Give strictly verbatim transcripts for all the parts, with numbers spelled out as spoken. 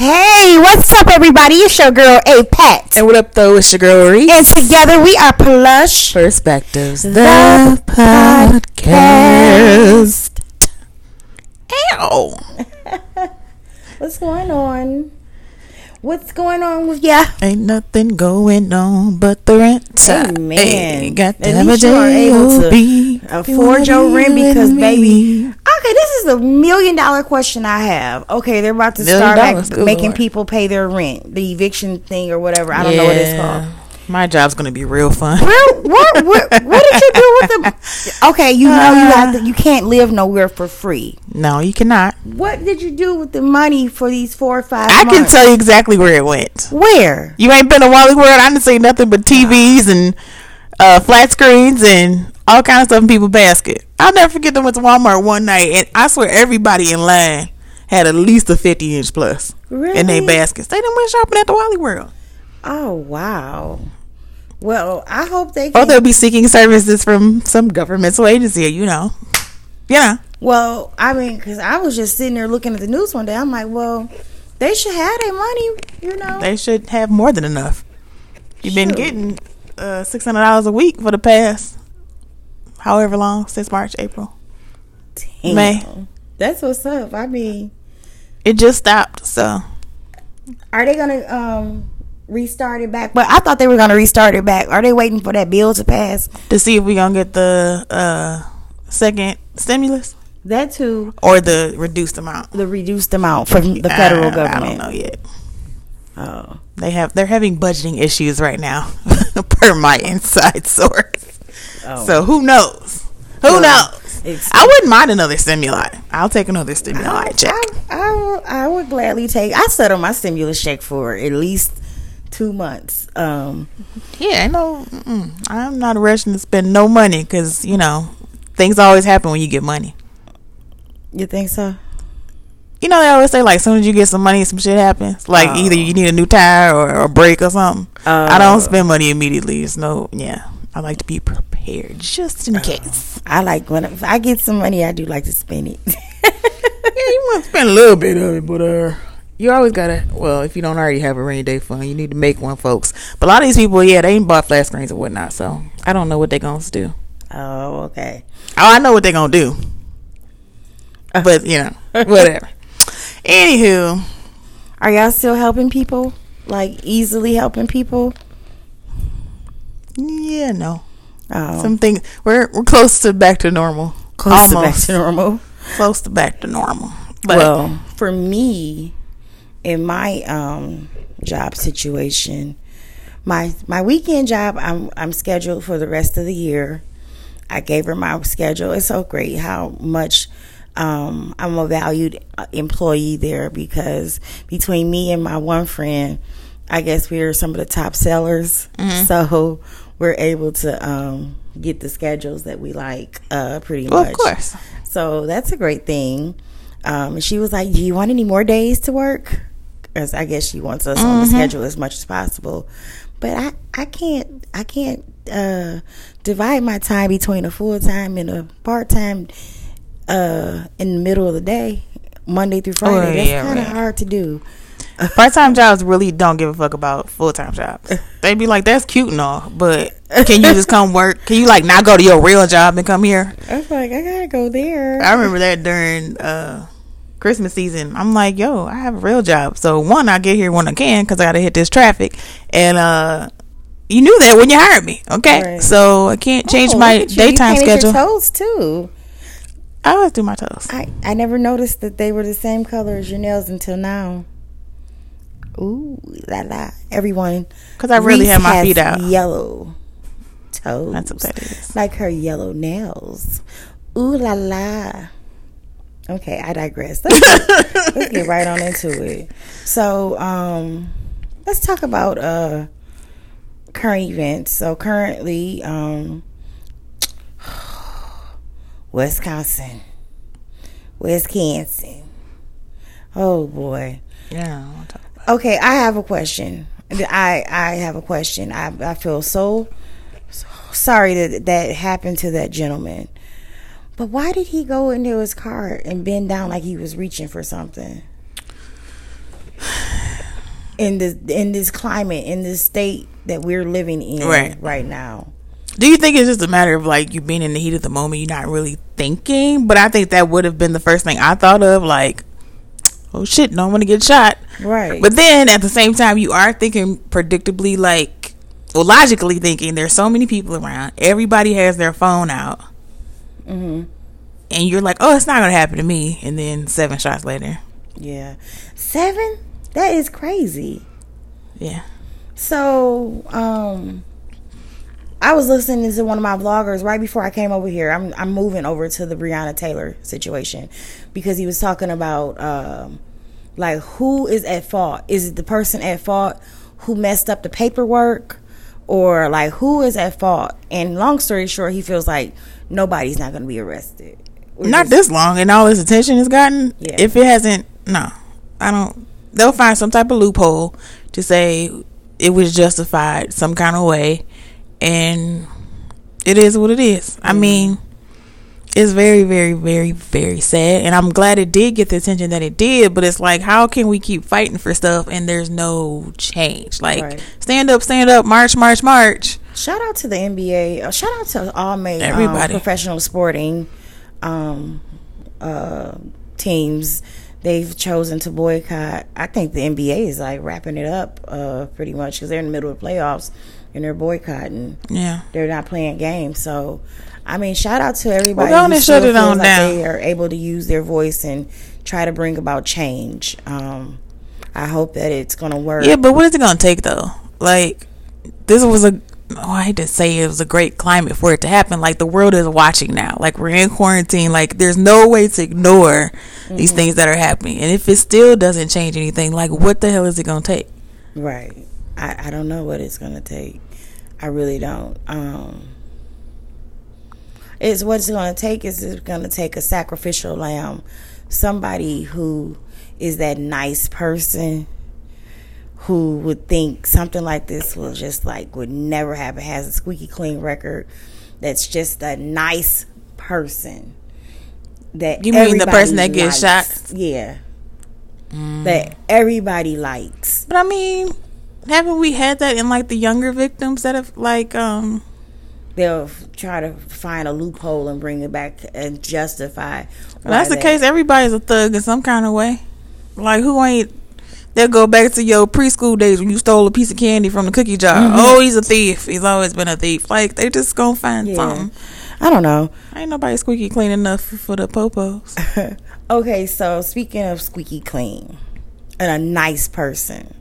Hey, what's up, everybody? It's your girl, A-Pat. And what up, though? It's your girl, Reese. And together we are Plush Perspectives, the, the podcast. podcast. Ow. What's going on? What's going on with ya? Ain't nothing going on but the rent. Amen. Hey, got to At least you are able to be afford be your rent because, baby. Me. Okay, this is a million dollar question I have. Okay, they're about to million start dollars, act, making Lord. people pay their rent. The eviction thing or whatever. I don't yeah. know what it's called. My job's gonna be real fun. Real, what, what, what did you do with the? Okay, you know you have to, you can't live nowhere for free. No, you cannot. What did you do with the money for these four or five? I months? can tell you exactly where it went. Where? You ain't been to Wally World. I didn't see nothing but T Vs and uh, flat screens and all kinds of stuff in people's basket. I'll never forget them. Went to Walmart one night, and I swear everybody in line had at least a fifty inch plus really? in their baskets. They done went shopping at the Wally World. Oh wow. Well, I hope they can. Or they'll be seeking services from some governmental agency, you know. Yeah. Well, I mean, because I was just sitting there looking at the news one day. I'm like, well, they should have their money, you know. They should have more than enough. You've Shoot. been getting uh, six hundred dollars a week for the past however long, since March, April, Damn. May. That's what's up. I mean. It just stopped, so. Are they going to... um? restart it back? But I thought they were going to restart it back. Are they waiting for that bill to pass to see if we're going to get the uh second stimulus? That too. Or the reduced amount. The reduced amount from the federal uh, government. I don't know yet. Oh. They have, they're having budgeting issues right now per my inside source. Oh. So who knows? Who well, knows? It's, I wouldn't mind another stimuli. I'll take another stimuli I, check. I, I, I would gladly take, I settle my stimulus check for at least two months. Um yeah, I know. I'm not rushing to spend no money because, you know, things always happen when you get money. You think so? You know, they always say, like, as soon as you get some money, some shit happens. Like, oh. either you need a new tire or a break or something. Oh. I don't spend money immediately. It's no, yeah. I like to be prepared just in case. I like when if I get some money, I do like to spend it. Yeah, you want to spend a little bit of it, but uh. you always gotta, well, if you don't already have a rainy day fund, you need to make one, folks. But a lot of these people, yeah, they ain't bought flat screens and whatnot, so I don't know what they gonna do. Oh, okay. Oh, I know what they gonna do. But, you know, whatever. Anywho. Are y'all still helping people? Like, easily helping people? Yeah, no. Oh. Some things, we're, we're close to back to normal. Close Almost. to back to normal? Close to back to normal. But well, for me... in my um, job situation, my my weekend job, I'm I'm scheduled for the rest of the year. I gave her my schedule. It's so great how much um, I'm a valued employee there because between me and my one friend, I guess we are some of the top sellers. Mm-hmm. So we're able to um, get the schedules that we like uh, pretty well, much. Of course. So that's a great thing. Um, she was like, do you want any more days to work? Because I guess she wants us mm-hmm. on the schedule as much as possible. But I, I can't I can't uh, divide my time between a full-time and a part-time uh, in the middle of the day, Monday through Friday. Oh, That's yeah, kind of right. hard to do. Part-time jobs really don't give a fuck about full-time jobs. They be like, that's cute and all, but can you just come work? Can you, like, not go to your real job and come here? I was like, I gotta go there. I remember that during uh, Christmas season. I'm like, yo, I have a real job. So, one, I get here when I can because I gotta hit this traffic. And uh, you knew that when you hired me, okay? Right. So, I can't change oh, my daytime you schedule. You painted your toes, too. I always do my toes. I, I never noticed that they were the same color as your nails until now. Ooh, la la. Everyone. Because I really Reese have my feet out. Yellow toes. That's what that is. Like her yellow nails. Ooh, la la. Okay, I digress. Let's get, let's get right on into it. So, um, let's talk about uh, current events. So, currently, um, Wisconsin. Wisconsin. Oh, boy. Yeah, I want to talk. Okay, I have a question. I, I have a question. I I feel so, so sorry that that happened to that gentleman. But why did he go into his car and bend down like he was reaching for something? in this in this climate, in this state that we're living in right, right now. Do you think it's just a matter of, like, you being in the heat of the moment, you're not really thinking? But I think that would have been the first thing I thought of, like, oh, shit, no, I'm going to get shot. Right. But then, at the same time, you are thinking predictably, like, well, logically thinking, there's so many people around. Everybody has their phone out. Mm-hmm. And you're like, oh, it's not going to happen to me. And then seven shots later. Yeah. Seven? That is crazy. Yeah. So, um... I was listening to one of my vloggers right before I came over here. I'm I'm moving over to the Breonna Taylor situation because he was talking about um, like who is at fault? Is it the person at fault who messed up the paperwork, or like who is at fault? And long story short, he feels like nobody's not going to be arrested. We're not just, this long, and all his attention has gotten. Yeah. If it hasn't, no, I don't. They'll find some type of loophole to say it was justified some kind of way. And it is what it is. Mm-hmm. I mean, it's very, very, very, very sad. And I'm glad it did get the attention that it did. But it's like, how can we keep fighting for stuff and there's no change? Like, right. stand up, stand up, march, march, march. Shout out to the N B A. Shout out to all major um, professional sporting um, uh, teams. They've chosen to boycott. I think the N B A is like wrapping it up uh, pretty much because they're in the middle of playoffs. And they're boycotting. Yeah, they're not playing games. So, I mean, shout out to everybody. Well, who still feels like they are able to use their voice and try to bring about change. Um, I hope that it's gonna work. Yeah, but what is it gonna take though? Like, this was a. Oh, I hate to say it, it was a great climate for it to happen. Like, the world is watching now. Like, we're in quarantine. Like, there's no way to ignore mm-hmm. these things that are happening. And if it still doesn't change anything, like, what the hell is it gonna take? Right. I, I don't know what it's gonna take. I really don't. Um, it's what it's gonna take. Is it's gonna take a sacrificial lamb, somebody who is that nice person who would think something like this will just like would never happen. Has a squeaky clean record. That's just a nice person. That you mean the person that likes. Gets shot? Yeah. Mm. That everybody likes. But I mean. Haven't we had that in, like, the younger victims that have, like, um... They'll f- try to find a loophole and bring it back and justify. Well, that's the that. case. Everybody's a thug in some kind of way. Like, who ain't... They'll go back to your preschool days when you stole a piece of candy from the cookie jar. Mm-hmm. Oh, he's a thief. He's always been a thief. Like, they just gonna find yeah. something. I don't know. Ain't nobody squeaky clean enough for the popos. Okay, so speaking of squeaky clean and a nice person...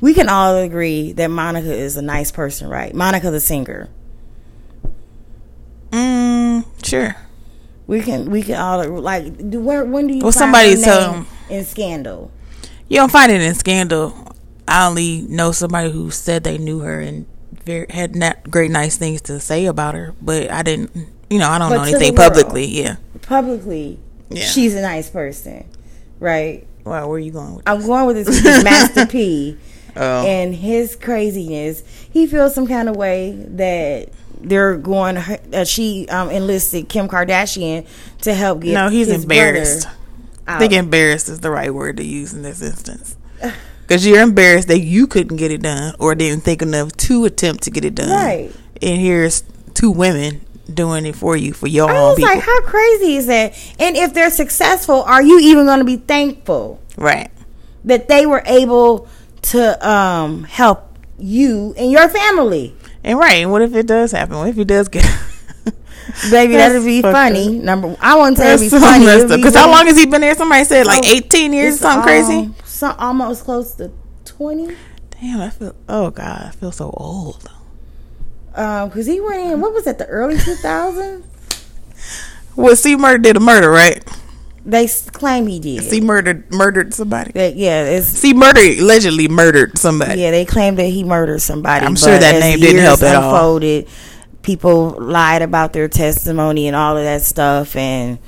We can all agree that Monica is a nice person, right? Monica the singer. Mm, sure. We can we can all like. Do, where, when do you? Well, find somebody her tell name in Scandal. You don't find it in Scandal. I only know somebody who said they knew her and very, had not great nice things to say about her. But I didn't. You know, I don't but know anything world, publicly. Yeah. Publicly, yeah. She's a nice person, right? Wow, where are you going with this? I'm going with this with Master P. Oh. And his craziness. He feels some kind of way that they're going. Uh, she um, enlisted Kim Kardashian to help get. No, he's his embarrassed. I think embarrassed is the right word to use in this instance. Because you're embarrassed that you couldn't get it done or didn't think enough to attempt to get it done. Right. And here's two women doing it for you for your I own was people. Like, how crazy is that? And if they're successful, are you even going to be thankful? Right. That they were able. To um help you and your family. And right, and what if it does happen? What if it does get baby, that'll be funny. Up. Number I won't say it'd be so funny. Because how long has he been there? Somebody said like oh, eighteen years or something um, crazy. So almost close to twenty. Damn, I feel oh God, I feel so old. Um, because he went in what was that, the early two thousands? Well, C-Murder did a murder, right? They claim he did. He murdered murdered somebody. That, yeah, it's C-Murder allegedly murdered somebody. Yeah, they claim that he murdered somebody. I'm sure that name didn't help at all. People lied about their testimony and all of that stuff, and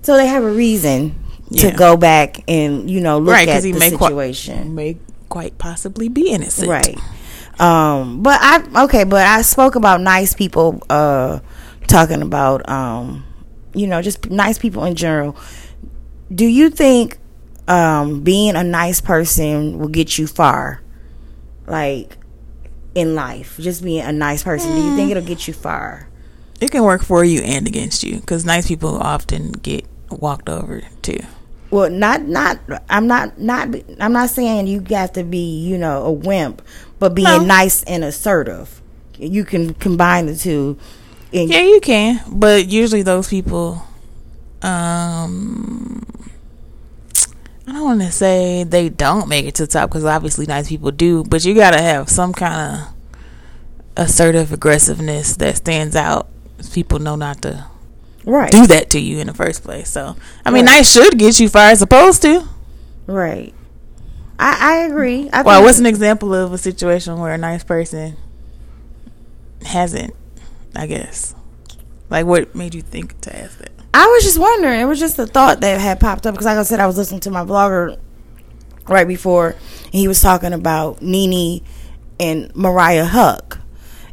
so they have a reason yeah. to go back and you know look right, at the may situation. Qui- may quite possibly be innocent, right? Um, but I okay, but I spoke about nice people. Uh, talking about um. You know, just nice people in general. Do you think um, being a nice person will get you far, like, in life. Just being a nice person, mm. do you think it'll get you far? It can work for you and against you, because nice people often get walked over too. Well, not not I'm not not I'm not saying you got to be, you know, a wimp, but being no. nice and assertive, you can combine the two. And yeah, you can, but usually those people, um, I don't want to say they don't make it to the top, because obviously nice people do, but you gotta have some kind of assertive aggressiveness that stands out. People know not to right. do that to you in the first place. So I mean, right. nice should get you far, as opposed to right. I, I agree. I well, what's an example of a situation where a nice person hasn't? I guess. Like, what made you think to ask that? I was just wondering. It was just a thought that had popped up, because, like I said, I was listening to my blogger right before, and he was talking about NeNe and Mariah Huck.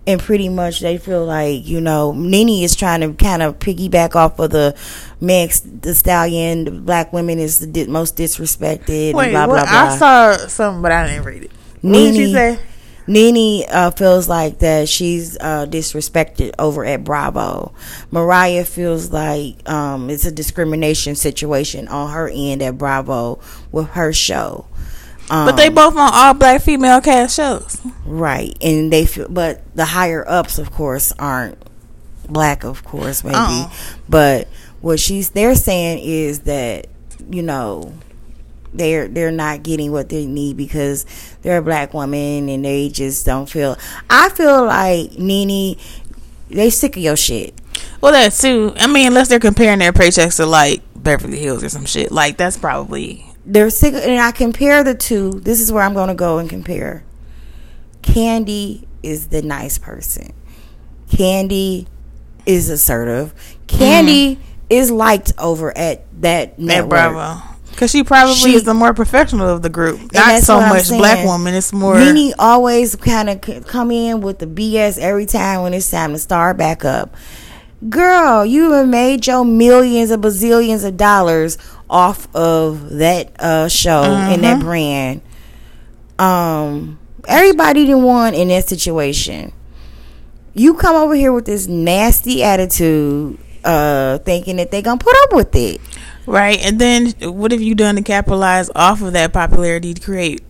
And pretty much they feel like, you know, NeNe is trying to kind of piggyback off of the Meg Thee Stallion, the black women is the di- most disrespected. Wait, and blah, well, blah, blah. I saw something, but I didn't read it. NeNe, what did you say? NeNe uh, feels like that she's uh, disrespected over at Bravo. Mariah feels like um, it's a discrimination situation on her end at Bravo with her show. Um, but they both on all black female cast shows, right? And they feel, but the higher ups, of course, aren't black, of course, maybe. Uh-uh. But what she's they're saying is that, you know, they're they're not getting what they need because they're a black woman, and they just don't feel. I feel like NeNe, they sick of your shit. Well, that's too. I mean, unless they're comparing their paychecks to like Beverly Hills or some shit, like that's probably. They're sick, and I compare the two. This is where I'm going to go and compare. Candy is the nice person. Candy is assertive. Candy mm. is liked over at that network. Bravo. Because she probably she, is the more professional of the group. Not so much saying. Black woman. It's more. NeNe always kind of come in with the B S every time when it's time to start back up. Girl, you have made your millions of bazillions of dollars off of that uh, show mm-hmm. and that brand. Um, everybody didn't want in that situation. You come over here with this nasty attitude, uh, thinking that they gonna put up with it, right? And then what have you done to capitalize off of that popularity to create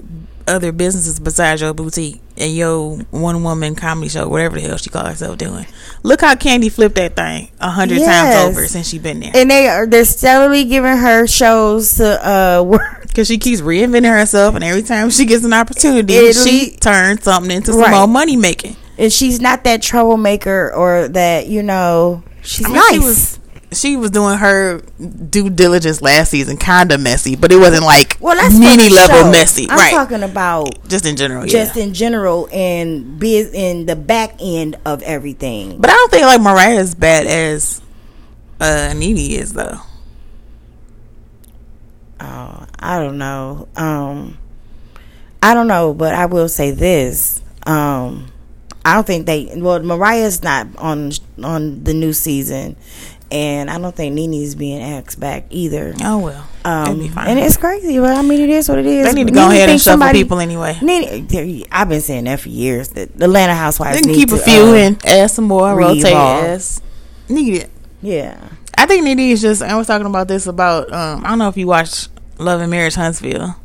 other businesses besides your boutique and your one woman comedy show, whatever the hell she calls herself doing? Look how Candy flipped that thing a hundred yes. times over since she been there, and they are they're steadily giving her shows to uh work, because she keeps reinventing herself, and every time she gets an opportunity, Italy. she turns something into some right. more money making. And she's not that troublemaker or that, you know, she's I mean, nice. She was, she was doing her due diligence last season, kind of messy, but it wasn't like well, NeNe level messy. I'm right. talking about just in general, just yeah. in general, and biz in the back end of everything. But I don't think like Mariah is bad as uh, NeNe is, though. Oh, I don't know. Um, I don't know, but I will say this. Um, I don't think they. Well, Mariah's not on on the new season. And I don't think NeNe's being asked back either. Oh, well. Um, be fine. And it's crazy. Well, I mean, it is what it is. They need to go NeNe ahead and shuffle somebody, people anyway. NeNe, I've been saying that for years. The Atlanta Housewives they need keep to, a few um, and add some more. Rotate ass. Need it. Yeah. I think NeNe is just, I was talking about this about, um, I don't know if you watch Love and Marriage Huntsville.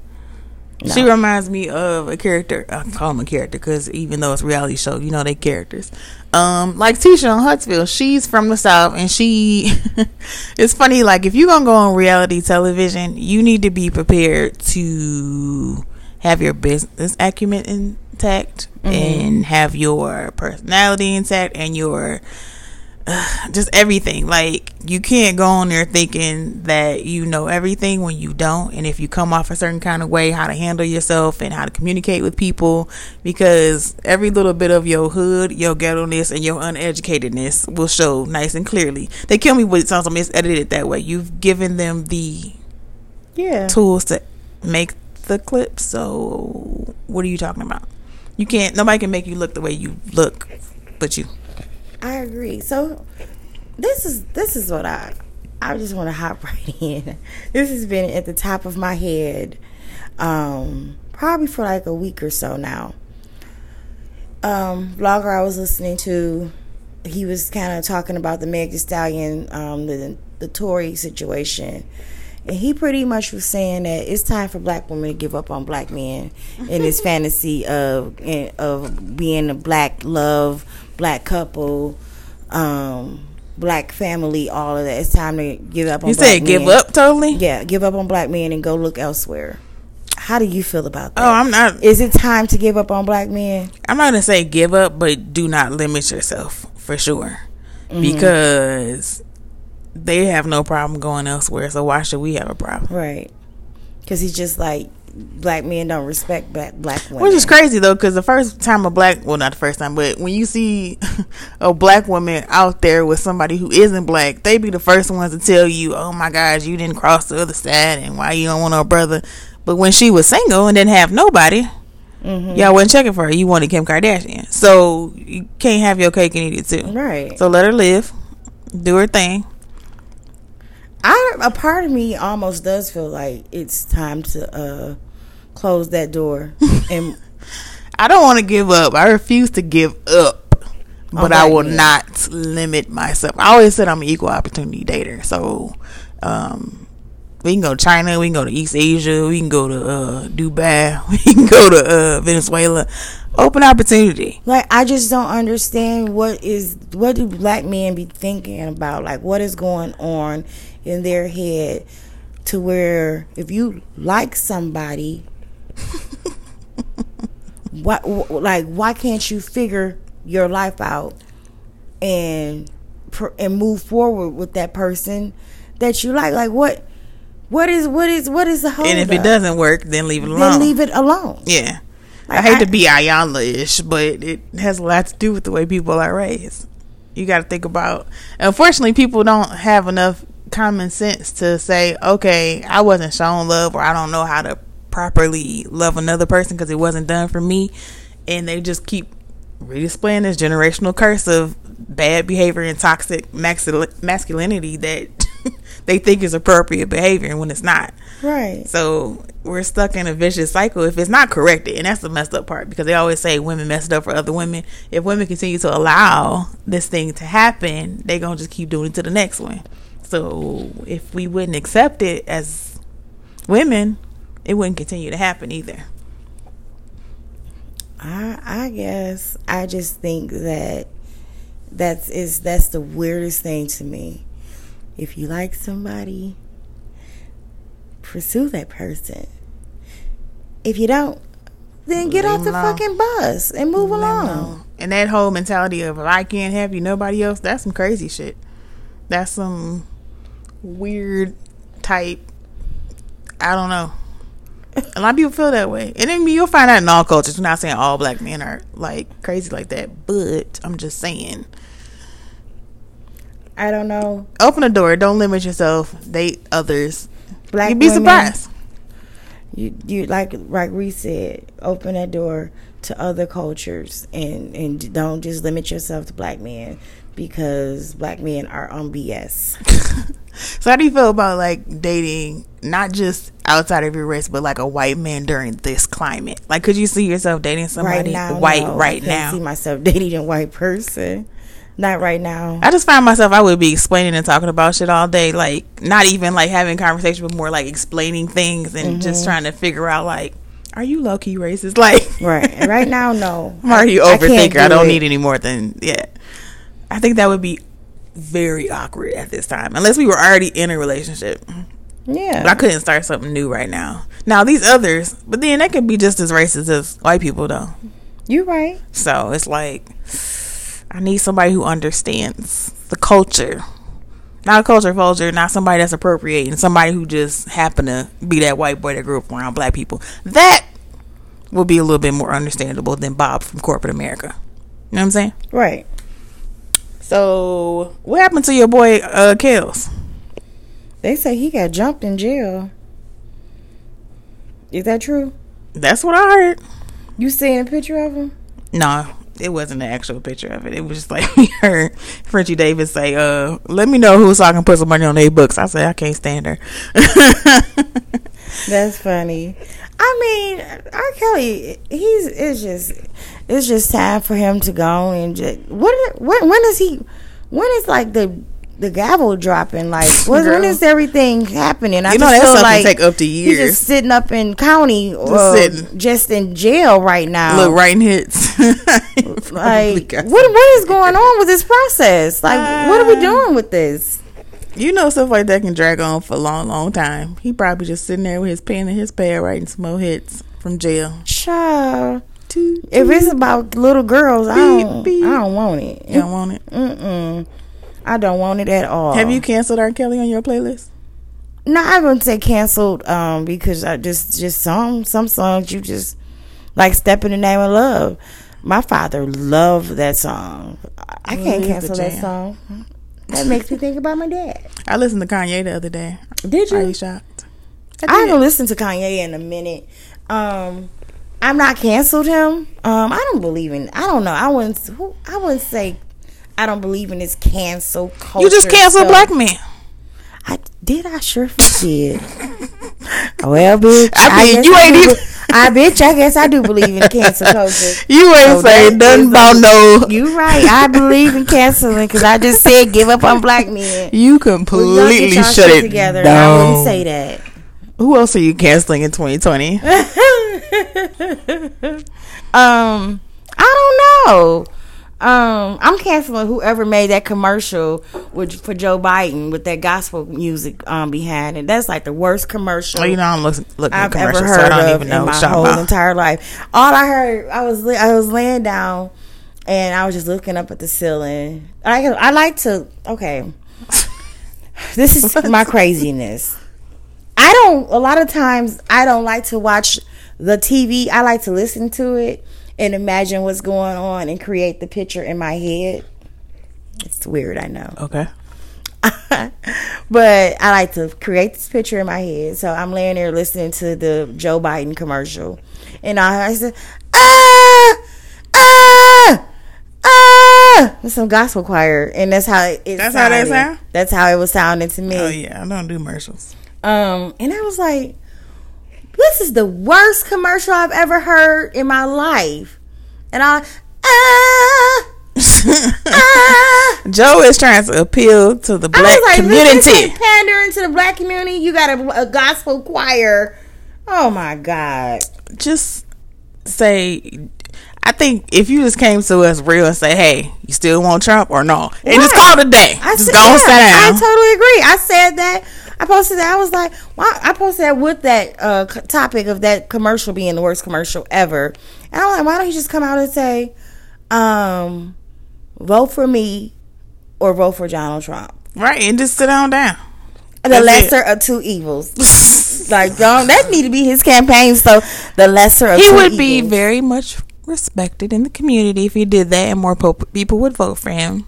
No. She reminds me of a character. I call him a character because even though it's a reality show, you know, they characters. Um, like Tisha on Huntsville, she's from the South, and she. It's funny, like if you're gonna go on reality television, you need to be prepared to have your business acumen intact, mm-hmm. and have your personality intact, and your uh, just everything. Like you can't go on there thinking that you know everything when you don't, and if you come off a certain kind of way, how to handle yourself and how to communicate with people, because every little bit of your hood, your ghetto-ness, and your uneducatedness will show nice and clearly. They kill me with something it's edited that way. You've given them the yeah tools to make the clip, so what are you talking about? You can't, nobody can make you look the way you look but you. I agree. So this is this is what I I just want to hop right in. This has been at the top of my head um, probably for like a week or so now. Um, blogger I was listening to, he was kind of talking about the Meg Thee Stallion, um, the, the Tory situation. And he pretty much was saying that it's time for black women to give up on black men in this fantasy of of being a black love, black couple, um, black family, all of that. It's time to give up on you black men. You said give up totally? Yeah, give up on black men and go look elsewhere. How do you feel about that? Oh, I'm not. Is it time to give up on black men? I'm not going to say give up, but do not limit yourself for sure. Mm-hmm. Because they have no problem going elsewhere, so why should we have a problem? Right. Because he's just like, black men don't respect black, black women. Which is crazy, though, because the first time a black, well, not the first time, but when you see a black woman out there with somebody who isn't black, they be the first ones to tell you, oh, my gosh, you didn't cross the other side, and why you don't want no brother? But when she was single and didn't have nobody, mm-hmm. y'all wasn't checking for her. You wanted Kim Kardashian. So you can't have your cake and eat it, too. Right. So let her live. Do her thing. I, a part of me almost does feel like it's time to uh, close that door. And I don't want to give up. I refuse to give up, but I will not limit myself. I always said I'm an equal opportunity dater. So um, we can go to China. We can go to East Asia. We can go to uh, Dubai. We can go to uh, Venezuela. Open opportunity. Like, I just don't understand what is what do black men be thinking about? Like, what is going on in their head to where if you like somebody, why, w- like why can't you figure your life out and per- and move forward with that person that you like? Like what what is what is what is the hold? And if it doesn't work, then leave it alone. Then leave it alone. Yeah, like, I hate I, to be Ayala-ish, but it has a lot to do with the way people are raised. You got to think about. Unfortunately, people don't have enough common sense to say, okay, I wasn't shown love, or I don't know how to properly love another person because it wasn't done for me, and they just keep redisplaying this generational curse of bad behavior and toxic masculinity that they think is appropriate behavior when it's not. Right. So we're stuck in a vicious cycle if it's not corrected, and that's the messed up part, because they always say women messed up for other women. If women continue to allow this thing to happen, they're gonna just keep doing it to the next one. So if we wouldn't accept it as women, it wouldn't continue to happen either. I I guess I just think that that's is that's the weirdest thing to me. If you like somebody, pursue that person. If you don't, then get off the fucking bus and move along. And that whole mentality of, I can't have you, nobody else, that's some crazy shit. That's some weird type, I don't know. A lot of people feel that way, and then you'll find out in all cultures. I'm not saying all black men are like crazy like that, but I'm just saying, I don't know. Open the door. Don't limit yourself. Date others. Black You'd be women, surprised. You you like like Reese said, open that door to other cultures, and and don't just limit yourself to black men, because black men are on B S. So how do you feel about like dating not just outside of your race, but like a white man during this climate? Like, could you see yourself dating somebody right now, white no. right I now? I can't see myself dating a white person. Not right now. I just find myself, I would be explaining and talking about shit all day. Like, not even like having conversation, but more like explaining things and mm-hmm. just trying to figure out like, are you low key racist? Like, right. Right now, no. Are you overthinker? I, do I don't it. need any more than yeah. I think that would be very awkward at this time, unless we were already in a relationship. Yeah, but I couldn't start something new right now. Now these others, but then that could be just as racist as white people, though. You're right. So it's like I need somebody who understands the culture, not a culture vulture, not somebody that's appropriating, somebody who just happened to be that white boy that grew up around black people. That would be a little bit more understandable than Bob from corporate America. You know what I'm saying? Right. So, what happened to your boy, uh, Kels? They say he got jumped in jail. Is that true? That's what I heard. You seen a picture of him? No. it wasn't an actual picture of it. It was just like we heard Frenchie Davis say, uh, let me know who so I can put some money on their books. I said, I can't stand her. That's funny. I mean, R. Kelly, he's, it's just, it's just time for him to go and just, what, what, when is he, when is like the, the gavel dropping, like when, when is everything happening? I you know just that's feel something like take up to years. He's just sitting up in county, just, uh, just in jail right now. Look, writing hits. Like what, what is going on with this process? Like uh, what are we doing with this? You know, stuff like that can drag on for a long, long time. He probably just sitting there with his pen and his pad writing some more hits from jail. Sure. Toot, toot. If it's about little girls, beep, I don't, beep. I don't want it. You don't want it. Mm-mm. I don't want it at all. Have you canceled R. Kelly on your playlist? No, I wouldn't say canceled, um, because I just just some some songs you just like Step in the Name of Love. My father loved that song. I can't cancel that song. That makes me think about my dad. I listened to Kanye the other day. Did you? Are you shocked? I, I haven't listened to Kanye in a minute. Um, I'm not canceled him. Um, I don't believe in. I don't know. I wouldn't. Who, I wouldn't say. I don't believe in this cancel culture. You just canceled black men. I did. I sure did. Well, bitch. I, I mean, you I ain't even. Be, I bitch. I guess I do believe in cancel culture. You ain't so saying nothing about no. You right. I believe in canceling because I just said give up on black men. You completely shut it together, down. I wouldn't say that. Who else are you canceling in twenty twenty? um, I don't know. Um, I'm canceling whoever made that commercial with, for Joe Biden with that gospel music um, behind it. That's like the worst commercial. Oh, you know, I'm looking, looking I've at ever heard so I don't of even know in my whole about. entire life. All I heard, I was I was laying down and I was just looking up at the ceiling. I I like to okay. This is my craziness. I don't. A lot of times, I don't like to watch the T V. I like to listen to it and imagine what's going on and create the picture in my head. It's weird, I know. Okay. But I like to create this picture in my head. So I'm laying there listening to the Joe Biden commercial. And I, I said, ah, ah, ah. With some gospel choir. And that's how it That's sounded. how that sound? That's how it was sounding to me. Oh, yeah. I don't do commercials. Um, and I was like, this is the worst commercial I've ever heard in my life. And I, ah, ah. Joe is trying to appeal to the black I was like, community. Pandering to the black community. You got a, a gospel choir. Oh my God. Just say, I think if you just came to us real and say, hey, you still want Trump or no? And right. It's called a day. I just said, go yeah, and sit down. I totally agree. I said that. I posted that. I was like, well, I posted that with that uh, topic of that commercial being the worst commercial ever. And I'm like, why don't you just come out and say, um, vote for me or vote for Donald Trump? Right. And just sit on down. The That's lesser it. of two evils. Like, don't, that need to be his campaign. So the lesser of he two evils. He would be very much respected in the community if he did that and more people would vote for him.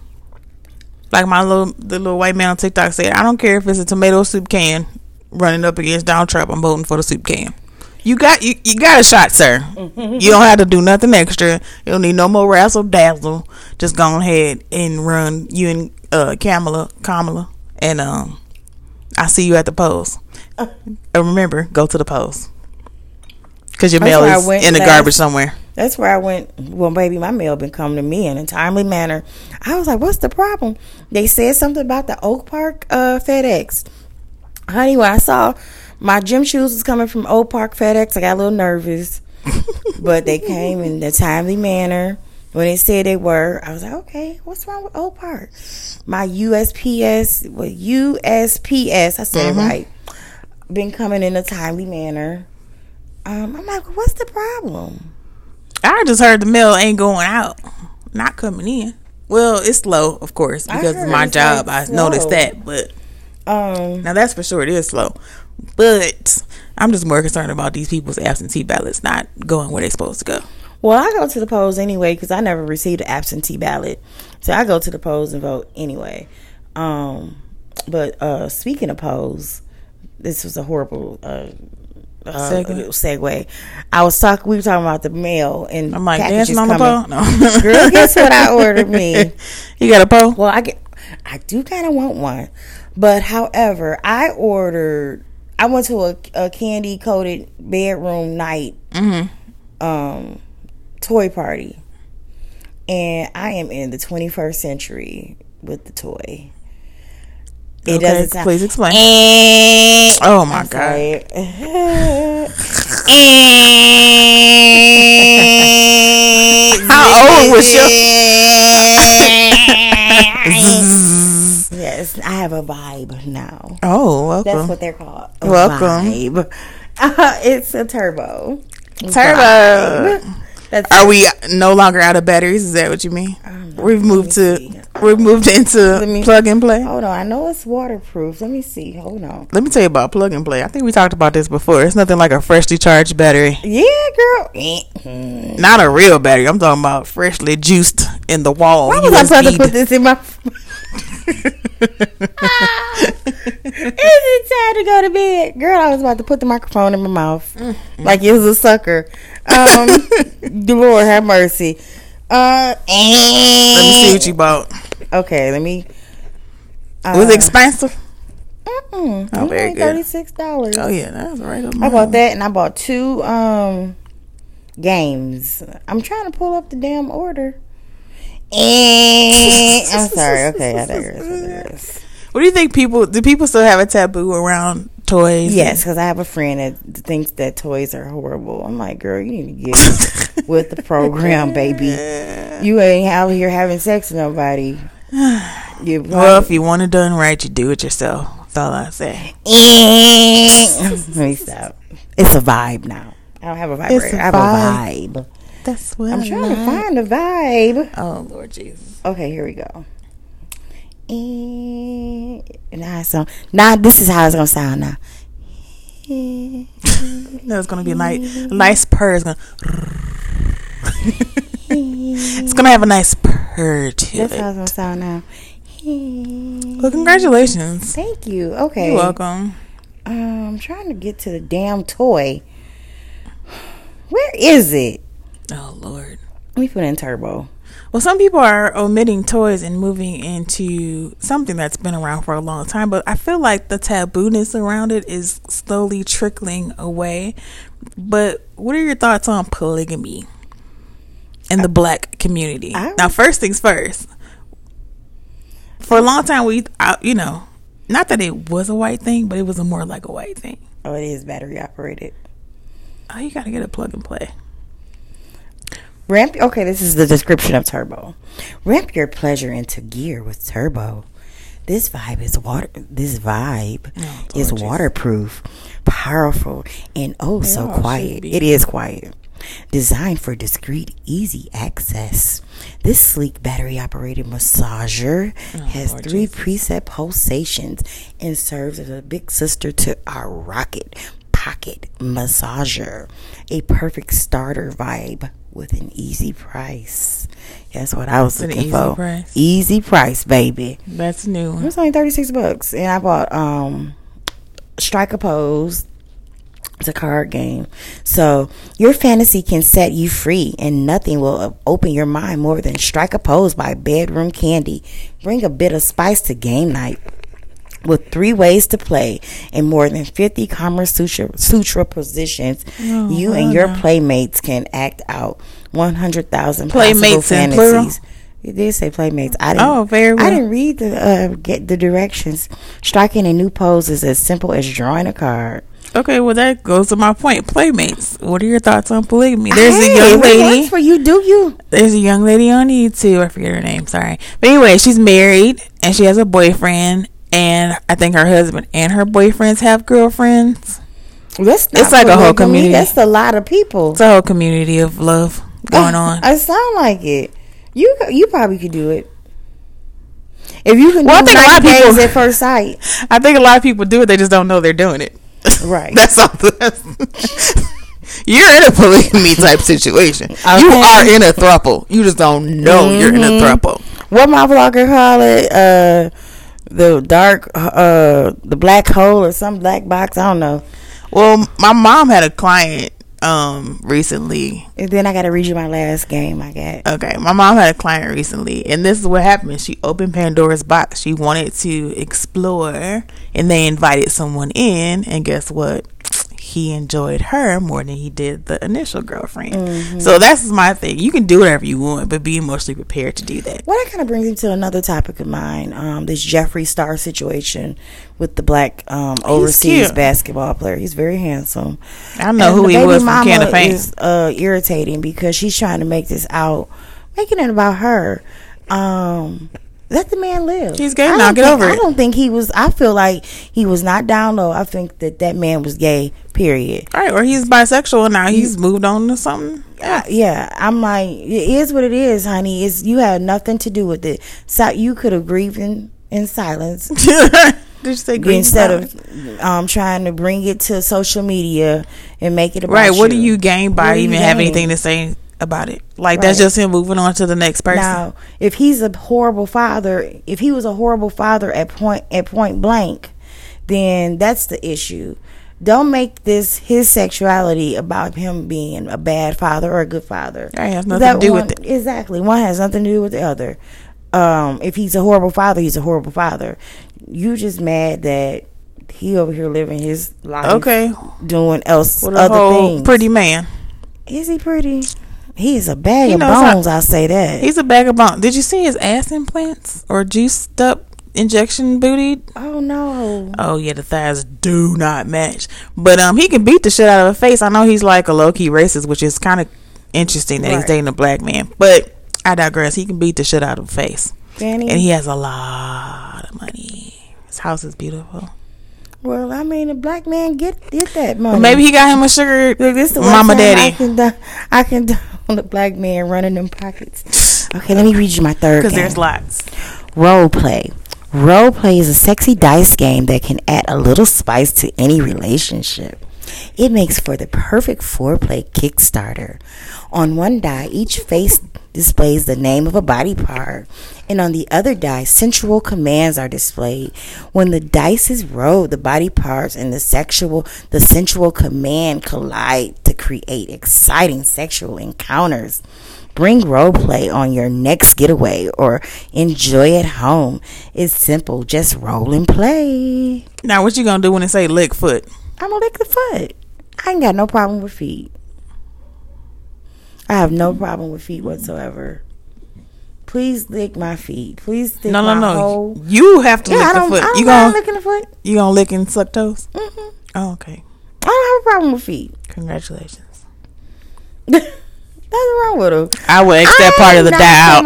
Like my little, the little white man on TikTok said, I don't care if it's a tomato soup can running up against Donald Trump. I'm voting for the soup can. You got, you, you got a shot, sir. You don't have to do nothing extra. You don't need no more razzle dazzle. Just go ahead and run. You and uh, Kamala, Kamala, and um, I see you at the polls. Uh, and remember, go to the polls because your mail is in the last. garbage somewhere. That's where I went. Well, baby, my mail been coming to me in a timely manner. I was like, what's the problem? They said something about the Oak Park uh, FedEx. Honey, when I saw my gym shoes was coming from Oak Park FedEx, I got a little nervous. But they came in a timely manner. When they said they were, I was like, okay, what's wrong with Oak Park? My U S P S, well, U S P S, I said mm-hmm. it right, been coming in a timely manner. Um, I'm like, what's the problem? I just heard the mail ain't going out, not coming in. Well, it's slow, of course, because of my job. I noticed that, but um, now that's for sure it is slow. But I'm just more concerned about these people's absentee ballots not going where they're supposed to go. Well, I go to the polls anyway because I never received an absentee ballot, so I go to the polls and vote anyway. Um, but uh, speaking of polls, this was a horrible uh, uh, little segue. I was talking. We were talking about the mail and I'm like, dance mama po. No. Girl, guess what I ordered me? You got a po? Well, I get. I do kind of want one, but however, I ordered. I went to a, a candy coated bedroom night mm-hmm. um, toy party, and I am in the twenty-first century with the toy. It okay, doesn't sound, please explain. Eh, oh my I'm god! Eh, how old was your? Yes, I have a vibe now. Oh, welcome. That's what they're called. A welcome. Vibe. Uh, it's a turbo. Turbo. Vibe. That's Are it. We no longer out of batteries? Is that what you mean? Um, we've moved to. See. We've moved into me, plug and play. Hold on, I know it's waterproof. Let me see. Hold on. Let me tell you about plug and play. I think we talked about this before. It's nothing like a freshly charged battery. Yeah, girl. Mm-hmm. Not a real battery. I'm talking about freshly juiced in the wall. Why was I supposed to put this in my? ah, is it time to go to bed, girl? I was about to put the microphone in my mouth mm-hmm. like it was a sucker. Um, the Lord have mercy. Uh, and let me see what you bought. Okay, let me. Uh, was it expensive? Mm-mm. Oh, very good. thirty-six dollars. Oh yeah, that's right. I bought that, and I bought two um games. I'm trying to pull up the damn order. And I'm sorry. Okay, I digress. What do you think? People do people still have a taboo around toys? Yes, because I have a friend that thinks that toys are horrible. I'm like, girl, you need to get with the program, baby. You ain't out here having sex with nobody. You're well, if you want it done right, you do it yourself. That's all I say. Let me stop. It's a vibe now. I don't have a vibrator. It's a I have vibe. a vibe. That's what I'm, I'm trying like. to find a vibe. Oh Lord Jesus. Okay, here we go. And now, so now this is how it's gonna sound now. No, it's gonna be like a nice purr. It's gonna it's gonna have a nice purr to That's it. That's how it's gonna sound now. Well, congratulations. Thank you. Okay, you're welcome. Um, I'm trying to get to the damn toy. Where is it? Oh Lord. Let me put in turbo. Well, some people are omitting toys and moving into something that's been around for a long time, but I feel like the tabooness around it is slowly trickling away. But what are your thoughts on polygamy in the I, black community? I, now, first things first. For a long time, we, I, you know, not that it was a white thing, but it was a more like a white thing. Oh, it is battery operated. Oh, you got to get a plug and play. Ramp. Okay, this is the description of Turbo. Ramp your pleasure into gear with Turbo. This vibe is water. This vibe oh, is Lord waterproof, Jesus. Powerful, and oh they so quiet. It is quiet. Designed for discreet, easy access. This sleek battery-operated massager oh, has Lord three Jesus. preset pulsations and serves as a big sister to our Rocket Pocket Massager, a perfect starter vibe. With an easy price. That's what I was looking an easy for. Price. Easy price, baby. That's new. It was only thirty-six bucks. And I bought um, Strike a Pose. It's a card game. So your fantasy can set you free, and nothing will open your mind more than Strike a Pose by Bedroom Candy. Bring a bit of spice to game night. With three ways to play and more than fifty Kama sutra, sutra positions, oh, you and your playmates can act out one hundred thousand possible fantasies. It did say playmates. I didn't, oh, very well. I didn't read the uh, get the directions. Striking a new pose is as simple as drawing a card. Okay, well that goes to my point. Playmates. What are your thoughts on polygamy? There's hey, a young lady. For you, do you? There's a young lady on YouTube. I forget her name. Sorry, but anyway, she's married and she has a boyfriend. And I think her husband and her boyfriends have girlfriends. That's not it's like a whole community. Me. That's a lot of people. It's a whole community of love going on. I sound like it. You you probably could do it. If you can well, do it at first sight. I think a lot of people do it. They just don't know they're doing it. Right. That's all. That's you're in a polygamy type situation. Okay. You are in a throuple. You just don't know mm-hmm. you're in a throuple. What my vlogger call it? Uh... the dark uh the black hole or some black box, I don't know. Well, my mom had a client um recently. And then I gotta read you my last game I got. Okay. My mom had a client recently, and this is what happened. She opened Pandora's box. She wanted to explore, and they invited someone in, and guess what? He enjoyed her more than he did the initial girlfriend. Mm-hmm. So that's my thing. You can do whatever you want, but be emotionally prepared to do that. Well, that kind of brings me to another topic of mine. Um, this Jeffree Star situation with the black um, overseas basketball player. He's very handsome. I know and who he was from Canada. It's uh, irritating because she's trying to make this out, making it about her. Um, let the man live. He's gay now. Get think, over it. I don't think he was. I feel like he was not down low. I think that that man was gay. Period. All right, or he's bisexual now. He's, he's moved on to something. Yeah, yeah. I'm like, it is what it is, honey. It's you had nothing to do with it. So you could have grieved in, in silence. Just say grieved instead silence. of um, trying to bring it to social media and make it about right. What you. do you gain by even gain? having anything to say about it? Like, right. That's just him moving on to the next person. Now, if he's a horrible father, if he was a horrible father at point at point blank, then that's the issue. Don't make this his sexuality about him being a bad father or a good father. That has nothing that to do one, with it. Exactly. One has nothing to do with the other. Um, if he's a horrible father, he's a horrible father. You just mad that he over here living his life. Okay. Doing else with other things. Pretty man. Is he pretty? He's a bag he of bones, how, I'll say that. He's a bag of bones. Did you see his ass implants or juiced up? Injection booty. Oh no. Oh yeah, the thighs do not match. But um, he can beat the shit out of her face. I know he's like a low key racist, which is kind of interesting that right. he's dating a black man. But I digress. He can beat the shit out of her face, Danny, and he has a lot of money. His house is beautiful. Well, I mean, a black man get get that money. But maybe he got him a sugar Look, this the mama daddy. I can do, I can do the black man running them pockets. Okay, let me read you my third. Because there's lots. Role play. Role play is a sexy dice game that can add a little spice to any relationship. It makes for the perfect foreplay kickstarter. On one die, each face displays the name of a body part, and on the other die, sensual commands are displayed. When the dice is rolled, the body parts and the sexual, the sensual command collide to create exciting sexual encounters. Bring role play on your next getaway or enjoy at home. It's simple. Just roll and play. Now, what you going to do when it say lick foot? I'm going to lick the foot. I ain't got no problem with feet. I have no problem with feet whatsoever. Please lick my feet. Please lick no, no, my no. whole... You have to yeah, lick the foot. I don't you gonna, licking the foot. You going to lick and suck toes? Mm-hmm. Oh, okay. I don't have a problem with feet. Congratulations. Nothing wrong with him. I would X that I part of the die out.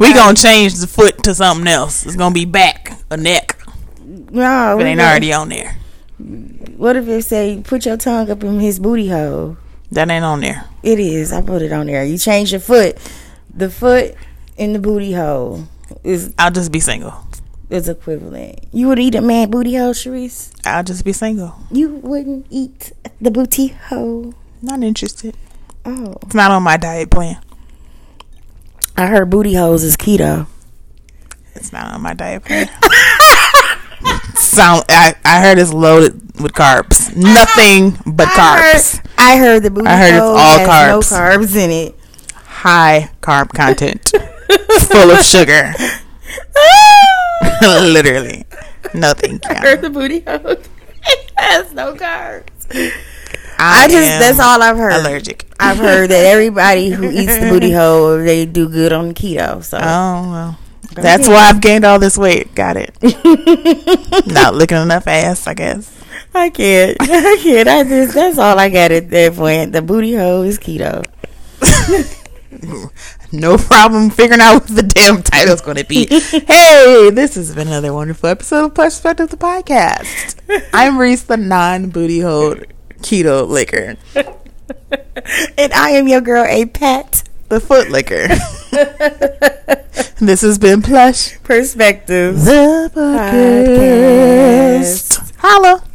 We're going to change the foot to something else. It's going to be back or neck. No. If it ain't gonna, already on there. What if it say, put your tongue up in his booty hole? That ain't on there. It is. I put it on there. You change your foot. The foot in the booty hole is. I'll just be single. It's equivalent. You would eat a man booty hole, Sharice? I'll just be single. You wouldn't eat the booty hole? Not interested. Oh. It's not on my diet plan. I heard booty holes is keto. It's not on my diet plan. Sound I, I heard it's loaded with carbs. Nothing but I carbs. Heard, I heard the booty I heard hole it's all has carbs. No carbs in it. High carb content. Full of sugar. Literally. Nothing. I heard the booty hole has no carbs. I, I just that's all I've heard. Allergic. I've heard that everybody who eats the booty hole, they do good on keto. So, oh well, that's why I've gained all this weight. Got it. Not looking enough ass, I guess. I can't. I can't. I just that's all I got at that point. The booty hole is keto. No problem figuring out what the damn title's going to be. Hey, this has been another wonderful episode of Plush Perspectives, the podcast. I'm Reese, the non-booty hole keto licker. And I am your girl, A-Pat, the foot licker. This has been Plush Perspectives, the podcast. Holla.